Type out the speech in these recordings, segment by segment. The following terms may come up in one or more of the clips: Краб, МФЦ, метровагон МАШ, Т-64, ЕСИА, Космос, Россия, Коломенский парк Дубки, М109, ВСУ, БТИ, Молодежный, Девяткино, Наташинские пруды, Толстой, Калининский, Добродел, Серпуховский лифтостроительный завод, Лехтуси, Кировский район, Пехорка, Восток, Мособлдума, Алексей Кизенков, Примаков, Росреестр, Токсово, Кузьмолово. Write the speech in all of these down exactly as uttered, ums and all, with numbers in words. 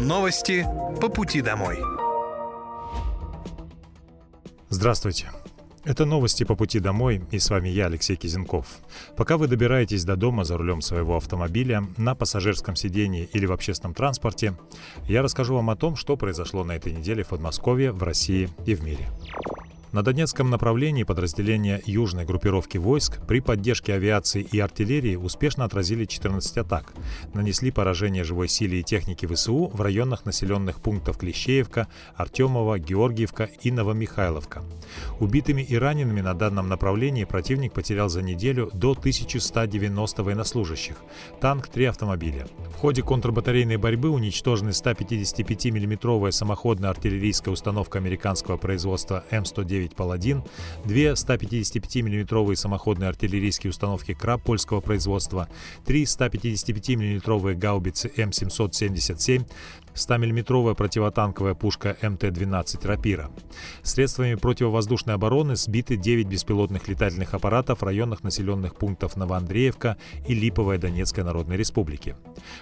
Новости по пути домой. Здравствуйте. Это новости по пути домой, и с вами я, Алексей Кизенков. Пока вы добираетесь до дома за рулем своего автомобиля, на пассажирском сидении или в общественном транспорте, я расскажу вам о том, что произошло на этой неделе в Подмосковье, в России и в мире. На Донецком направлении подразделения южной группировки войск при поддержке авиации и артиллерии успешно отразили четырнадцать атак, нанесли поражение живой силе и техники ВСУ в районах населенных пунктов Клещеевка, Артемова, Георгиевка и Новомихайловка. Убитыми и ранеными на данном направлении противник потерял за неделю до тысячи ста девяноста военнослужащих, танк, три автомобиля. В ходе контрбатарейной борьбы уничтожены сто пятьдесят пять миллиметровая самоходная артиллерийская установка американского производства эм сто девять «Паладин», две сто пятьдесят пять миллиметровые самоходные артиллерийские установки «Краб» польского производства, три сто пятьдесят пять миллиметровые гаубицы эм семьсот семьдесят семь, сто миллиметровая противотанковая пушка эм тэ двенадцать «Рапира». Средствами противовоздушной обороны сбиты девять беспилотных летательных аппаратов в районах населенных пунктов Новоандреевка и Липовая Донецкой Народной Республики.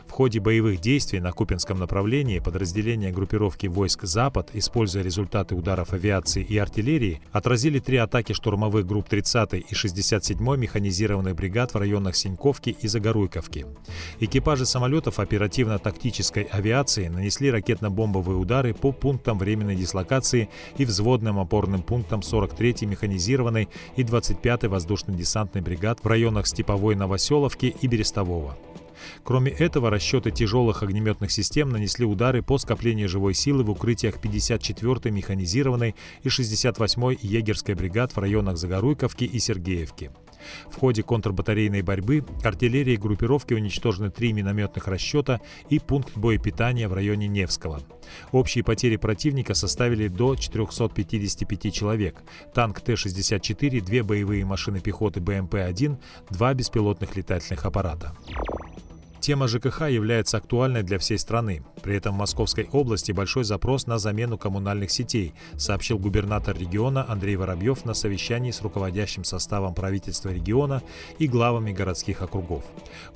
В ходе боевых действий на Купинском направлении подразделения группировки войск «Запад», используя результаты ударов авиации и артиллерии, отразили три атаки штурмовых групп тридцатой и шестьдесят седьмой механизированных бригад в районах Синьковки и Загоруйковки. Экипажи самолетов оперативно-тактической авиации нанесли ракетно-бомбовые удары по пунктам временной дислокации и взводным опорным пунктам сорок третьей механизированной и двадцать пятой воздушно-десантной бригад в районах Степовой, Новоселовки и Берестового. Кроме этого, расчеты тяжелых огнеметных систем нанесли удары по скоплению живой силы в укрытиях пятьдесят четвёртой механизированной и шестьдесят восьмой егерской бригад в районах Загоруйковки и Сергеевки. В ходе контрбатарейной борьбы артиллерии группировки уничтожены три минометных расчета и пункт боепитания в районе Невского. Общие потери противника составили до четырёхсот пятидесяти пяти человек. Танк тэ шестьдесят четыре, две боевые машины пехоты бэ эм пэ один, два беспилотных летательных аппарата. Тема ЖКХ является актуальной для всей страны. При этом в Московской области большой запрос на замену коммунальных сетей, сообщил губернатор региона Андрей Воробьев на совещании с руководящим составом правительства региона и главами городских округов.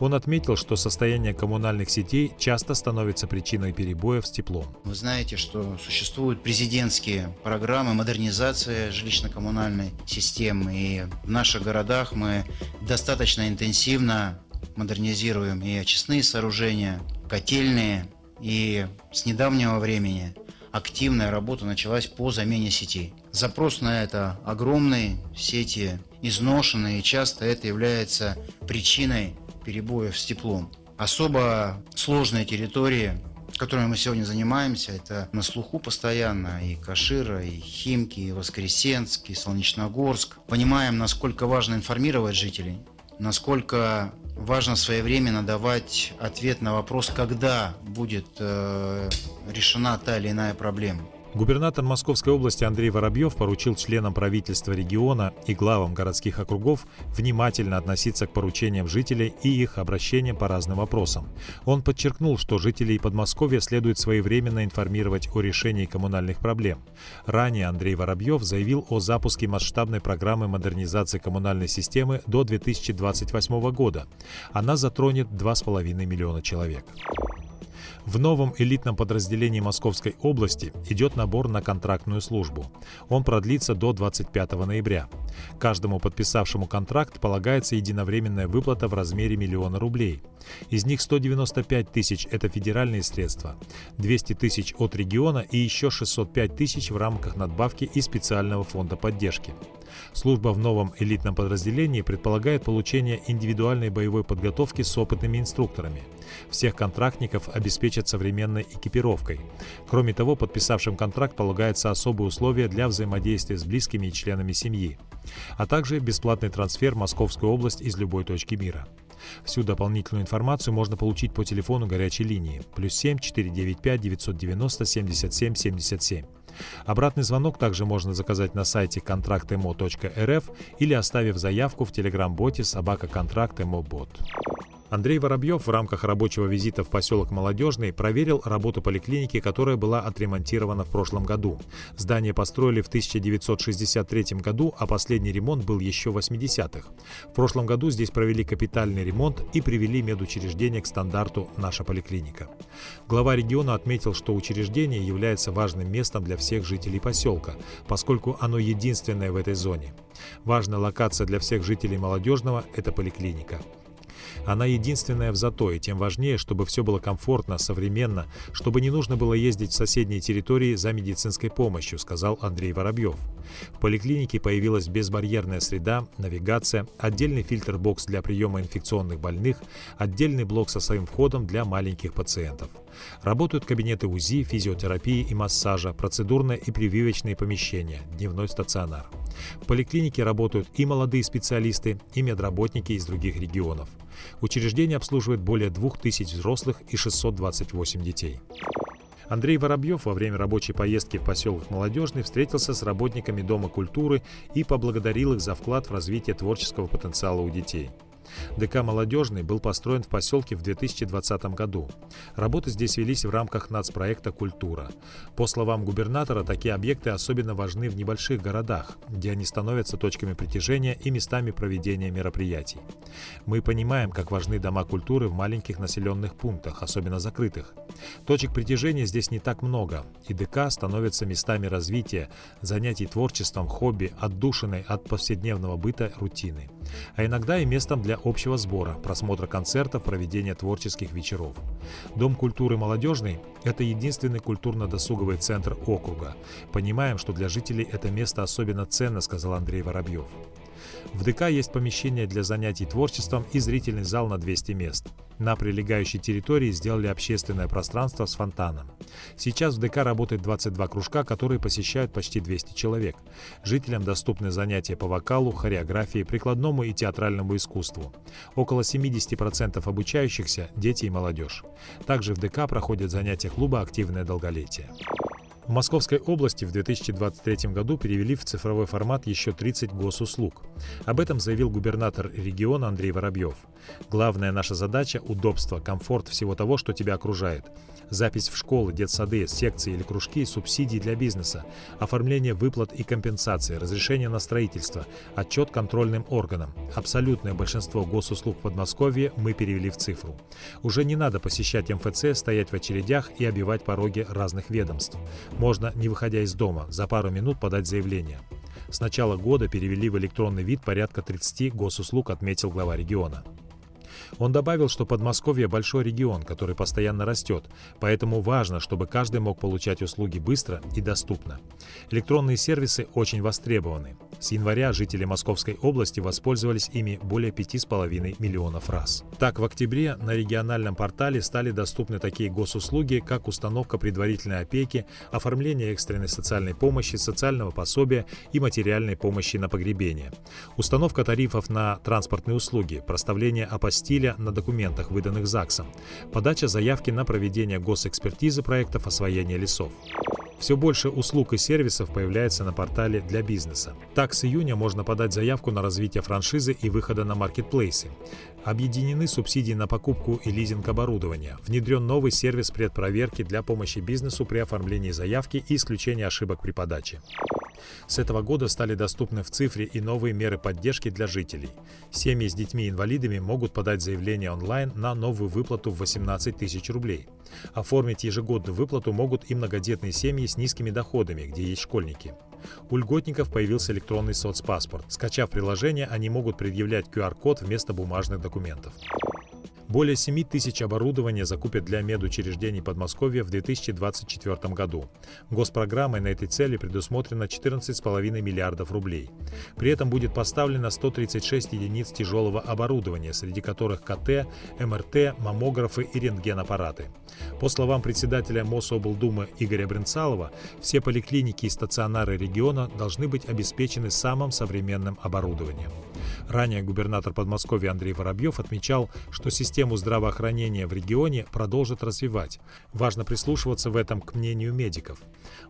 Он отметил, что состояние коммунальных сетей часто становится причиной перебоев с теплом. Вы знаете, что существуют президентские программы модернизации жилищно-коммунальной системы. И в наших городах мы достаточно интенсивно модернизируем и очистные сооружения, котельные, и с недавнего времени активная работа началась по замене сетей. Запрос на это огромный, сети изношенные, и часто это является причиной перебоев с теплом. Особо сложные территории, которыми мы сегодня занимаемся, это на слуху постоянно и Кашира, и Химки, и Воскресенск, и Солнечногорск. Понимаем, насколько важно информировать жителей, насколько важно своевременно давать ответ на вопрос, когда будет э, решена та или иная проблема. Губернатор Московской области Андрей Воробьев поручил членам правительства региона и главам городских округов внимательно относиться к поручениям жителей и их обращениям по разным вопросам. Он подчеркнул, что жителей Подмосковья следует своевременно информировать о решении коммунальных проблем. Ранее Андрей Воробьев заявил о запуске масштабной программы модернизации коммунальной системы до две тысячи двадцать восьмого года. Она затронет два с половиной миллиона человек. В новом элитном подразделении Московской области идет набор на контрактную службу. Он продлится до двадцать пятого ноября. Каждому подписавшему контракт полагается единовременная выплата в размере миллиона рублей. Из них сто девяносто пять тысяч – это федеральные средства, двести тысяч от региона и еще шестьсот пять тысяч в рамках надбавки и специального фонда поддержки. Служба в новом элитном подразделении предполагает получение индивидуальной боевой подготовки с опытными инструкторами. Всех контрактников обеспечат современной экипировкой. Кроме того, подписавшим контракт полагаются особые условия для взаимодействия с близкими и членами семьи, а также бесплатный трансфер в Московскую область из любой точки мира. Всю дополнительную информацию можно получить по телефону горячей линии плюс семь четыреста девяносто пять девятьсот девяносто семьдесят семь семьдесят семь. Обратный звонок также можно заказать на сайте контрактмо точка рф или оставив заявку в телеграм-боте собака контрактмо бот. Андрей Воробьев в рамках рабочего визита в поселок Молодежный проверил работу поликлиники, которая была отремонтирована в прошлом году. Здание построили в тысяча девятьсот шестьдесят третьем году, а последний ремонт был еще в восьмидесятых. В прошлом году здесь провели капитальный ремонт и привели медучреждение к стандарту «Наша поликлиника». Глава региона отметил, что учреждение является важным местом для всех жителей поселка, поскольку оно единственное в этой зоне. Важная локация для всех жителей Молодежного – это поликлиника. Она единственная в Затое, тем важнее, чтобы все было комфортно, современно, чтобы не нужно было ездить в соседние территории за медицинской помощью, сказал Андрей Воробьев. В поликлинике появилась безбарьерная среда, навигация, отдельный фильтр-бокс для приема инфекционных больных, отдельный блок со своим входом для маленьких пациентов. Работают кабинеты УЗИ, физиотерапии и массажа, процедурные и прививочные помещения, дневной стационар. В поликлинике работают и молодые специалисты, и медработники из других регионов. Учреждение обслуживает более двух тысяч взрослых и шестьсот двадцать восемь детей. Андрей Воробьев во время рабочей поездки в поселок Молодежный встретился с работниками Дома культуры и поблагодарил их за вклад в развитие творческого потенциала у детей. ДК «Молодежный» был построен в поселке в две тысячи двадцатом году. Работы здесь велись в рамках нацпроекта «Культура». По словам губернатора, такие объекты особенно важны в небольших городах, где они становятся точками притяжения и местами проведения мероприятий. «Мы понимаем, как важны дома культуры в маленьких населенных пунктах, особенно закрытых. Точек притяжения здесь не так много, и ДК становятся местами развития, занятий творчеством, хобби, отдушиной от повседневного быта рутины. А иногда и местом для общего сбора, просмотра концертов, проведения творческих вечеров. Дом культуры «Молодежный» – это единственный культурно-досуговый центр округа. Понимаем, что для жителей это место особенно ценно», – сказал Андрей Воробьев. В ДК есть помещение для занятий творчеством и зрительный зал на двести мест. На прилегающей территории сделали общественное пространство с фонтаном. Сейчас в ДК работает двадцать два кружка, которые посещают почти двести человек. Жителям доступны занятия по вокалу, хореографии, прикладному и театральному искусству. Около семидесяти процентов обучающихся – дети и молодежь. Также в ДК проходят занятия клуба «Активное долголетие». В Московской области в две тысячи двадцать третьем году перевели в цифровой формат еще тридцать госуслуг. Об этом заявил губернатор региона Андрей Воробьев. «Главная наша задача – удобство, комфорт всего того, что тебя окружает. Запись в школы, детсады, секции или кружки, субсидии для бизнеса, оформление выплат и компенсации, разрешение на строительство, отчет контрольным органам. Абсолютное большинство госуслуг в Подмосковье мы перевели в цифру. Уже не надо посещать МФЦ, стоять в очередях и оббивать пороги разных ведомств. Можно, не выходя из дома, за пару минут подать заявление. С начала года перевели в электронный вид порядка тридцати госуслуг», — отметил глава региона. Он добавил, что Подмосковье – большой регион, который постоянно растет, поэтому важно, чтобы каждый мог получать услуги быстро и доступно. Электронные сервисы очень востребованы. С января жители Московской области воспользовались ими более пяти с половиной миллионов раз. Так, в октябре на региональном портале стали доступны такие госуслуги, как установка предварительной опеки, оформление экстренной социальной помощи, социального пособия и материальной помощи на погребение, установка тарифов на транспортные услуги, проставление апостиль на документах, выданных ЗАГСом, подача заявки на проведение госэкспертизы проектов освоения лесов. Все больше услуг и сервисов появляется на портале для бизнеса. Так, с июня можно подать заявку на развитие франшизы и выхода на маркетплейсы. Объединены субсидии на покупку и лизинг оборудования. Внедрен новый сервис предпроверки для помощи бизнесу при оформлении заявки и исключении ошибок при подаче. С этого года стали доступны в цифре и новые меры поддержки для жителей. Семьи с детьми-инвалидами могут подать заявление онлайн на новую выплату в восемнадцать тысяч рублей. Оформить ежегодную выплату могут и многодетные семьи с низкими доходами, где есть школьники. У льготников появился электронный соцпаспорт. Скачав приложение, они могут предъявлять ку ар код вместо бумажных документов. Более семи тысяч оборудования закупят для медучреждений Подмосковья в две тысячи двадцать четвёртом году. Госпрограммой на этой цели предусмотрено четырнадцать с половиной миллиардов рублей. При этом будет поставлено сто тридцать шесть единиц тяжелого оборудования, среди которых ка тэ, эм эр тэ, маммографы и рентгенаппараты. По словам председателя Мособлдумы Игоря Бринцалова, все поликлиники и стационары региона должны быть обеспечены самым современным оборудованием. Ранее губернатор Подмосковья Андрей Воробьев отмечал, что систему здравоохранения в регионе продолжат развивать. Важно прислушиваться в этом к мнению медиков.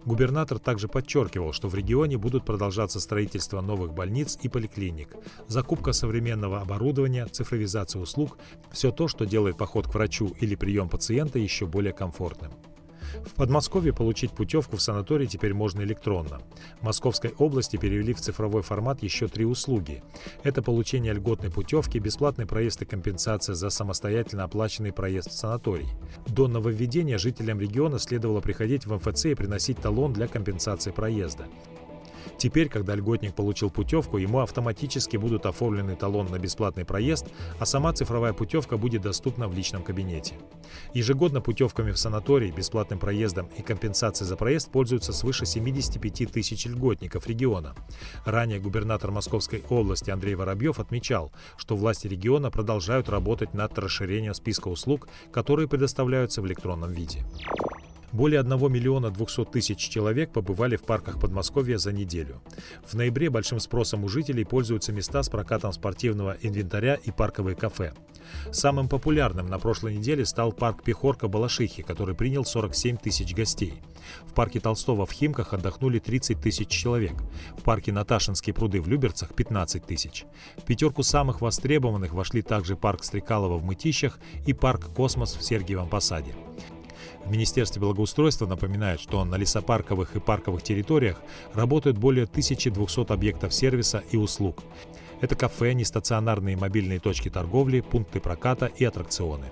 Губернатор также подчеркивал, что в регионе будут продолжаться строительство новых больниц и поликлиник, закупка современного оборудования, цифровизация услуг – все то, что делает поход к врачу или прием пациента еще более комфортным. В Подмосковье получить путевку в санаторий теперь можно электронно. В Московской области перевели в цифровой формат еще три услуги. Это получение льготной путевки, бесплатный проезд и компенсация за самостоятельно оплаченный проезд в санаторий. До нововведения жителям региона следовало приходить в МФЦ и приносить талон для компенсации проезда. Теперь, когда льготник получил путевку, ему автоматически будут оформлены талон на бесплатный проезд, а сама цифровая путевка будет доступна в личном кабинете. Ежегодно путевками в санаторий, бесплатным проездом и компенсацией за проезд пользуются свыше семидесяти пяти тысяч льготников региона. Ранее губернатор Московской области Андрей Воробьев отмечал, что власти региона продолжают работать над расширением списка услуг, которые предоставляются в электронном виде. Более одного миллиона двухсот тысяч человек побывали в парках Подмосковья за неделю. В ноябре большим спросом у жителей пользуются места с прокатом спортивного инвентаря и парковые кафе. Самым популярным на прошлой неделе стал парк Пехорка Балашихи, который принял сорок семь тысяч гостей. В парке Толстого в Химках отдохнули тридцать тысяч человек. В парке Наташинские пруды в Люберцах – пятнадцать тысяч. В пятерку самых востребованных вошли также парк Стрекалова в Мытищах и парк Космос в Сергиевом Посаде. В Министерстве благоустройства напоминают, что на лесопарковых и парковых территориях работают более тысячи двухсот объектов сервиса и услуг. Это кафе, нестационарные мобильные точки торговли, пункты проката и аттракционы.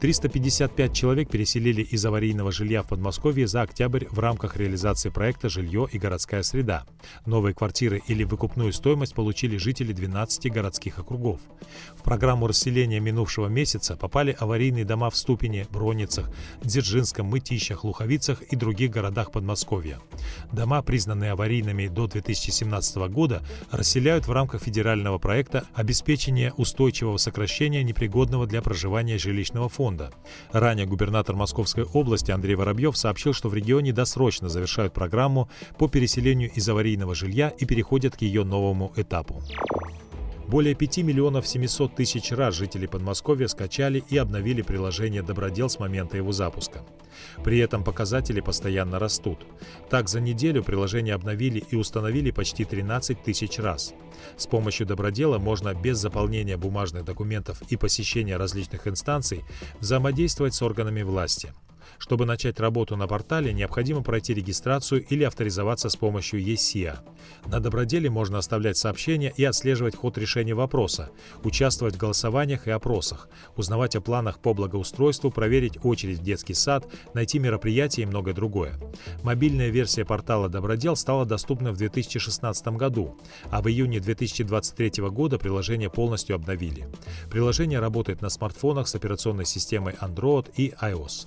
триста пятьдесят пять человек переселили из аварийного жилья в Подмосковье за октябрь в рамках реализации проекта «Жилье и городская среда». Новые квартиры или выкупную стоимость получили жители двенадцати городских округов. В программу расселения минувшего месяца попали аварийные дома в Ступине, Броницах, Дзержинском, Мытищах, Луховицах и других городах Подмосковья. Дома, признанные аварийными до две тысячи семнадцатого года, расселяют в рамках федерального проекта «Обеспечение устойчивого сокращения непригодного для проживания жилищного фонда». Ранее губернатор Московской области Андрей Воробьев сообщил, что в регионе досрочно завершают программу по переселению из аварийного жилья и переходят к ее новому этапу. Более пяти миллионов семисот тысяч раз жители Подмосковья скачали и обновили приложение «Добродел» с момента его запуска. При этом показатели постоянно растут. Так, за неделю приложение обновили и установили почти тринадцать тысяч раз. С помощью «Добродела» можно без заполнения бумажных документов и посещения различных инстанций взаимодействовать с органами власти. Чтобы начать работу на портале, необходимо пройти регистрацию или авторизоваться с помощью ЕСИА. На Доброделе можно оставлять сообщения и отслеживать ход решения вопроса, участвовать в голосованиях и опросах, узнавать о планах по благоустройству, проверить очередь в детский сад, найти мероприятия и многое другое. Мобильная версия портала «Добродел» стала доступна в две тысячи шестнадцатом году, а в июне две тысячи двадцать третьего года приложение полностью обновили. Приложение работает на смартфонах с операционной системой Android и iOS.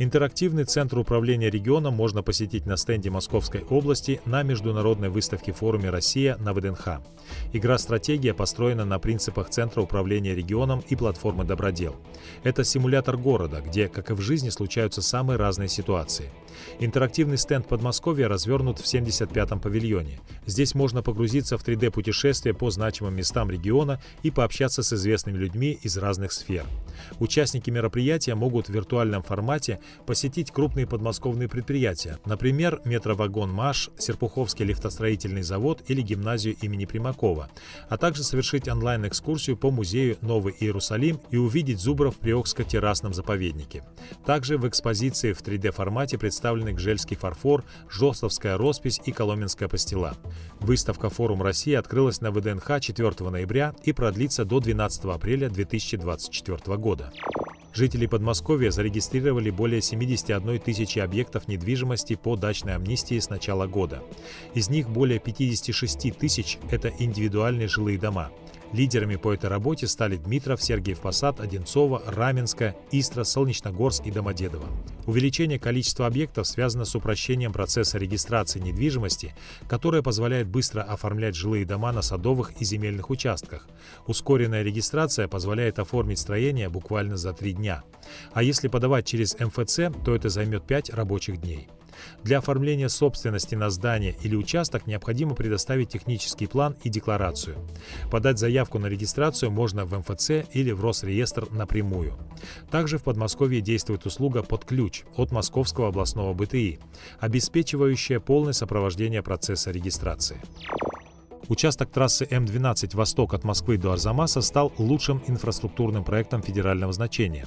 Интерактивный центр управления регионом можно посетить на стенде Московской области на международной выставке-форуме «Россия» на ВДНХ. Игра-стратегия построена на принципах Центра управления регионом и платформы «Добродел». Это симулятор города, где, как и в жизни, случаются самые разные ситуации. Интерактивный стенд Подмосковья развернут в семьдесят пятом павильоне. Здесь можно погрузиться в три дэ-путешествие по значимым местам региона и пообщаться с известными людьми из разных сфер. Участники мероприятия могут в виртуальном формате посетить крупные подмосковные предприятия, например, метровагон МАШ, Серпуховский лифтостроительный завод или гимназию имени Примакова, а также совершить онлайн-экскурсию по музею «Новый Иерусалим» и увидеть зубров в Приокско-террасном заповеднике. Также в экспозиции в три дэ-формате представлены гжельский фарфор, жостовская роспись и коломенская пастила. Выставка «Форум России» открылась на ВДНХ четвёртого ноября и продлится до двенадцатого апреля две тысячи двадцать четвёртого года. Жители Подмосковья зарегистрировали более семидесяти одной тысячи объектов недвижимости по дачной амнистии с начала года. Из них более пятидесяти шести тысяч – это индивидуальные жилые дома. Лидерами по этой работе стали Дмитров, Сергиев Посад, Одинцово, Раменское, Истра, Солнечногорск и Домодедово. Увеличение количества объектов связано с упрощением процесса регистрации недвижимости, которое позволяет быстро оформлять жилые дома на садовых и земельных участках. Ускоренная регистрация позволяет оформить строение буквально за три дня. А если подавать через МФЦ, то это займет пять рабочих дней. Для оформления собственности на здание или участок необходимо предоставить технический план и декларацию. Подать заявку на регистрацию можно в МФЦ или в Росреестр напрямую. Также в Подмосковье действует услуга «Под ключ» от Московского областного БТИ, обеспечивающая полное сопровождение процесса регистрации. Участок трассы М двенадцать «Восток» от Москвы до Арзамаса стал лучшим инфраструктурным проектом федерального значения.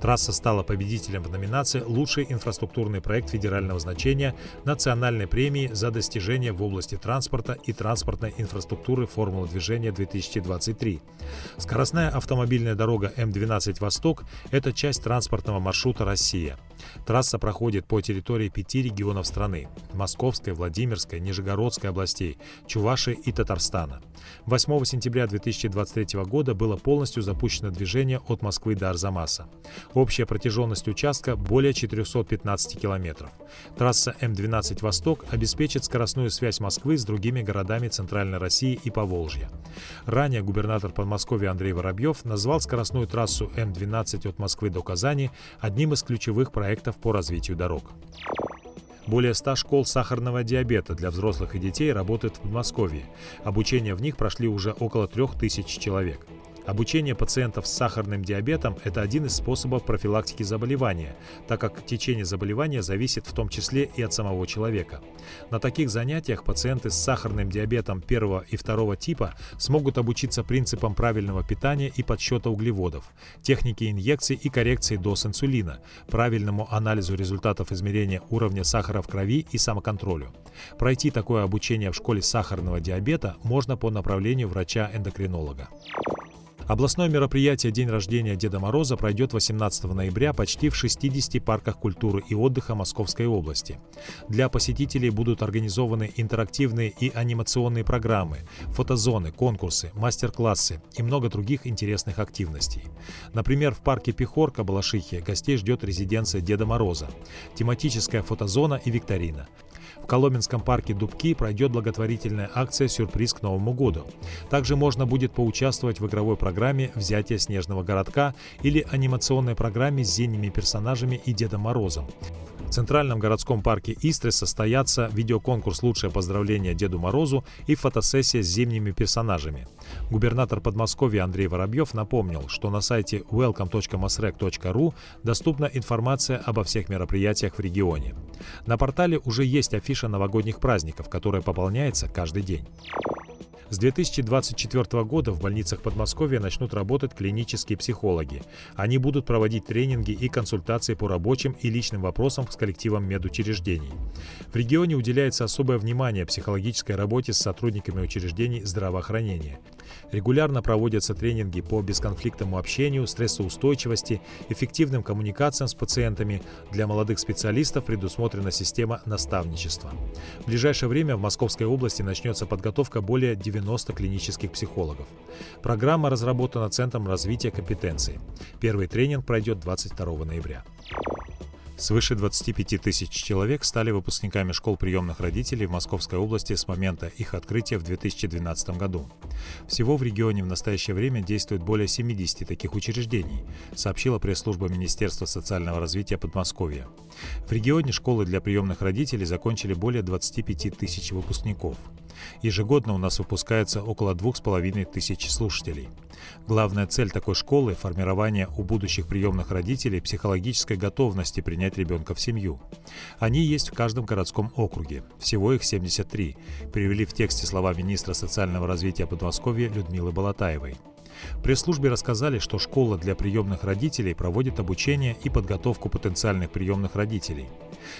Трасса стала победителем в номинации «Лучший инфраструктурный проект федерального значения» национальной премии за достижения в области транспорта и транспортной инфраструктуры «Формула движения две тысячи двадцать три». Скоростная автомобильная дорога М двенадцать «Восток» – это часть транспортного маршрута «Россия». Трасса проходит по территории пяти регионов страны – Московской, Владимирской, Нижегородской областей, Чувашии и Татарстана. восьмого сентября две тысячи двадцать третьего года было полностью запущено движение от Москвы до Арзамаса. Общая протяженность участка – более четырёхсот пятнадцати километров. Трасса М двенадцать «Восток» обеспечит скоростную связь Москвы с другими городами Центральной России и Поволжья. Ранее губернатор Подмосковья Андрей Воробьев назвал скоростную трассу М двенадцать от Москвы до Казани одним из ключевых проектов по развитию дорог. Более ста школ сахарного диабета для взрослых и детей работают в Подмосковье. Обучение в них прошли уже около трех тысяч человек. Обучение пациентов с сахарным диабетом – это один из способов профилактики заболевания, так как течение заболевания зависит в том числе и от самого человека. На таких занятиях пациенты с сахарным диабетом первого и второго типа смогут обучиться принципам правильного питания и подсчета углеводов, технике инъекций и коррекции доз инсулина, правильному анализу результатов измерения уровня сахара в крови и самоконтролю. Пройти такое обучение в школе сахарного диабета можно по направлению врача-эндокринолога. Областное мероприятие «День рождения Деда Мороза» пройдет восемнадцатого ноября почти в шестидесяти парках культуры и отдыха Московской области. Для посетителей будут организованы интерактивные и анимационные программы, фотозоны, конкурсы, мастер-классы и много других интересных активностей. Например, в парке Пехорка Балашихи гостей ждет резиденция Деда Мороза, тематическая фотозона и викторина. В Коломенском парке Дубки пройдет благотворительная акция «Сюрприз к Новому году». Также можно будет поучаствовать в игровой программе «Взятие снежного городка» или анимационной программе с зимними персонажами и Дедом Морозом. В Центральном городском парке Истры состоятся видеоконкурс «Лучшее поздравление Деду Морозу» и фотосессия с зимними персонажами. Губернатор Подмосковья Андрей Воробьев напомнил, что на сайте welcome точка mosreg точка ru доступна информация обо всех мероприятиях в регионе. На портале уже есть афиша новогодних праздников, которая пополняется каждый день. С две тысячи двадцать четвёртого года в больницах Подмосковья начнут работать клинические психологи. Они будут проводить тренинги и консультации по рабочим и личным вопросам с коллективом медучреждений. В регионе уделяется особое внимание психологической работе с сотрудниками учреждений здравоохранения. Регулярно проводятся тренинги по бесконфликтному общению, стрессоустойчивости, эффективным коммуникациям с пациентами. Для молодых специалистов предусмотрена система наставничества. В ближайшее время в Московской области начнется подготовка более девяноста клинических психологов. Программа разработана Центром развития компетенций. Первый тренинг пройдет двадцать второго ноября. Свыше двадцати пяти тысяч человек стали выпускниками школ приемных родителей в Московской области с момента их открытия в две тысячи двенадцатом году. Всего в регионе в настоящее время действует более семидесяти таких учреждений, сообщила пресс-служба Министерства социального развития Подмосковья. В регионе школы для приемных родителей закончили более двадцати пяти тысяч выпускников. Ежегодно у нас выпускается около двух с половиной тысяч слушателей. Главная цель такой школы – формирование у будущих приемных родителей психологической готовности принять ребенка в семью. Они есть в каждом городском округе. Всего их семьдесят три, привели в тексте слова министра социального развития Подмосковья Людмилы Балатаевой. В пресс-службе рассказали, что школа для приемных родителей проводит обучение и подготовку потенциальных приемных родителей.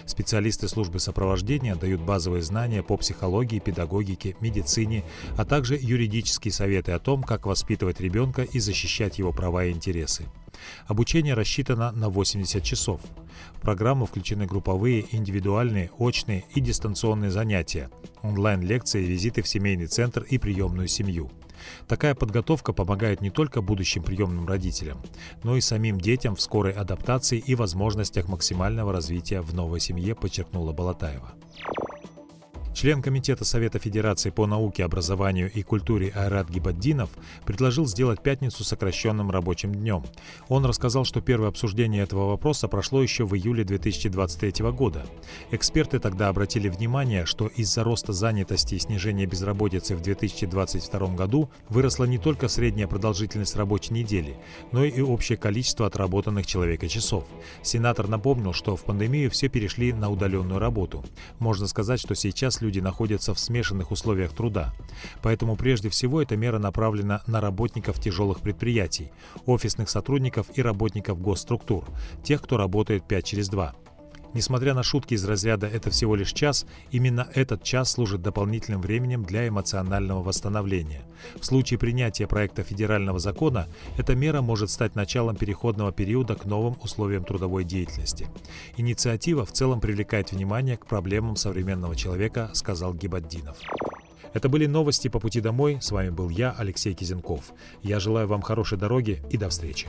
Специалисты службы сопровождения дают базовые знания по психологии, педагогике, медицине, а также юридические советы о том, как воспитывать ребенка и защищать его права и интересы. Обучение рассчитано на восемьдесят часов. В программу включены групповые, индивидуальные, очные и дистанционные занятия, онлайн-лекции, визиты в семейный центр и приемную семью. Такая подготовка помогает не только будущим приемным родителям, но и самим детям в скорой адаптации и возможностях максимального развития в новой семье, подчеркнула Балатаева. Член Комитета Совета Федерации по науке, образованию и культуре Айрат Гибатдинов предложил сделать пятницу сокращенным рабочим днем. Он рассказал, что первое обсуждение этого вопроса прошло еще в июле две тысячи двадцать третьего года. Эксперты тогда обратили внимание, что из-за роста занятости и снижения безработицы в две тысячи двадцать втором году выросла не только средняя продолжительность рабочей недели, но и общее количество отработанных человека-часов. Сенатор напомнил, что в пандемию все перешли на удаленную работу. Можно сказать, что сейчас люди находятся в смешанных условиях труда. Поэтому прежде всего эта мера направлена на работников тяжелых предприятий, офисных сотрудников и работников госструктур, тех, кто работает пять через два. Несмотря на шутки из разряда «это всего лишь час», именно этот час служит дополнительным временем для эмоционального восстановления. В случае принятия проекта федерального закона эта мера может стать началом переходного периода к новым условиям трудовой деятельности. «Инициатива в целом привлекает внимание к проблемам современного человека», — сказал Гибатдинов. Это были новости по пути домой. С вами был я, Алексей Кизенков. Я желаю вам хорошей дороги и до встречи.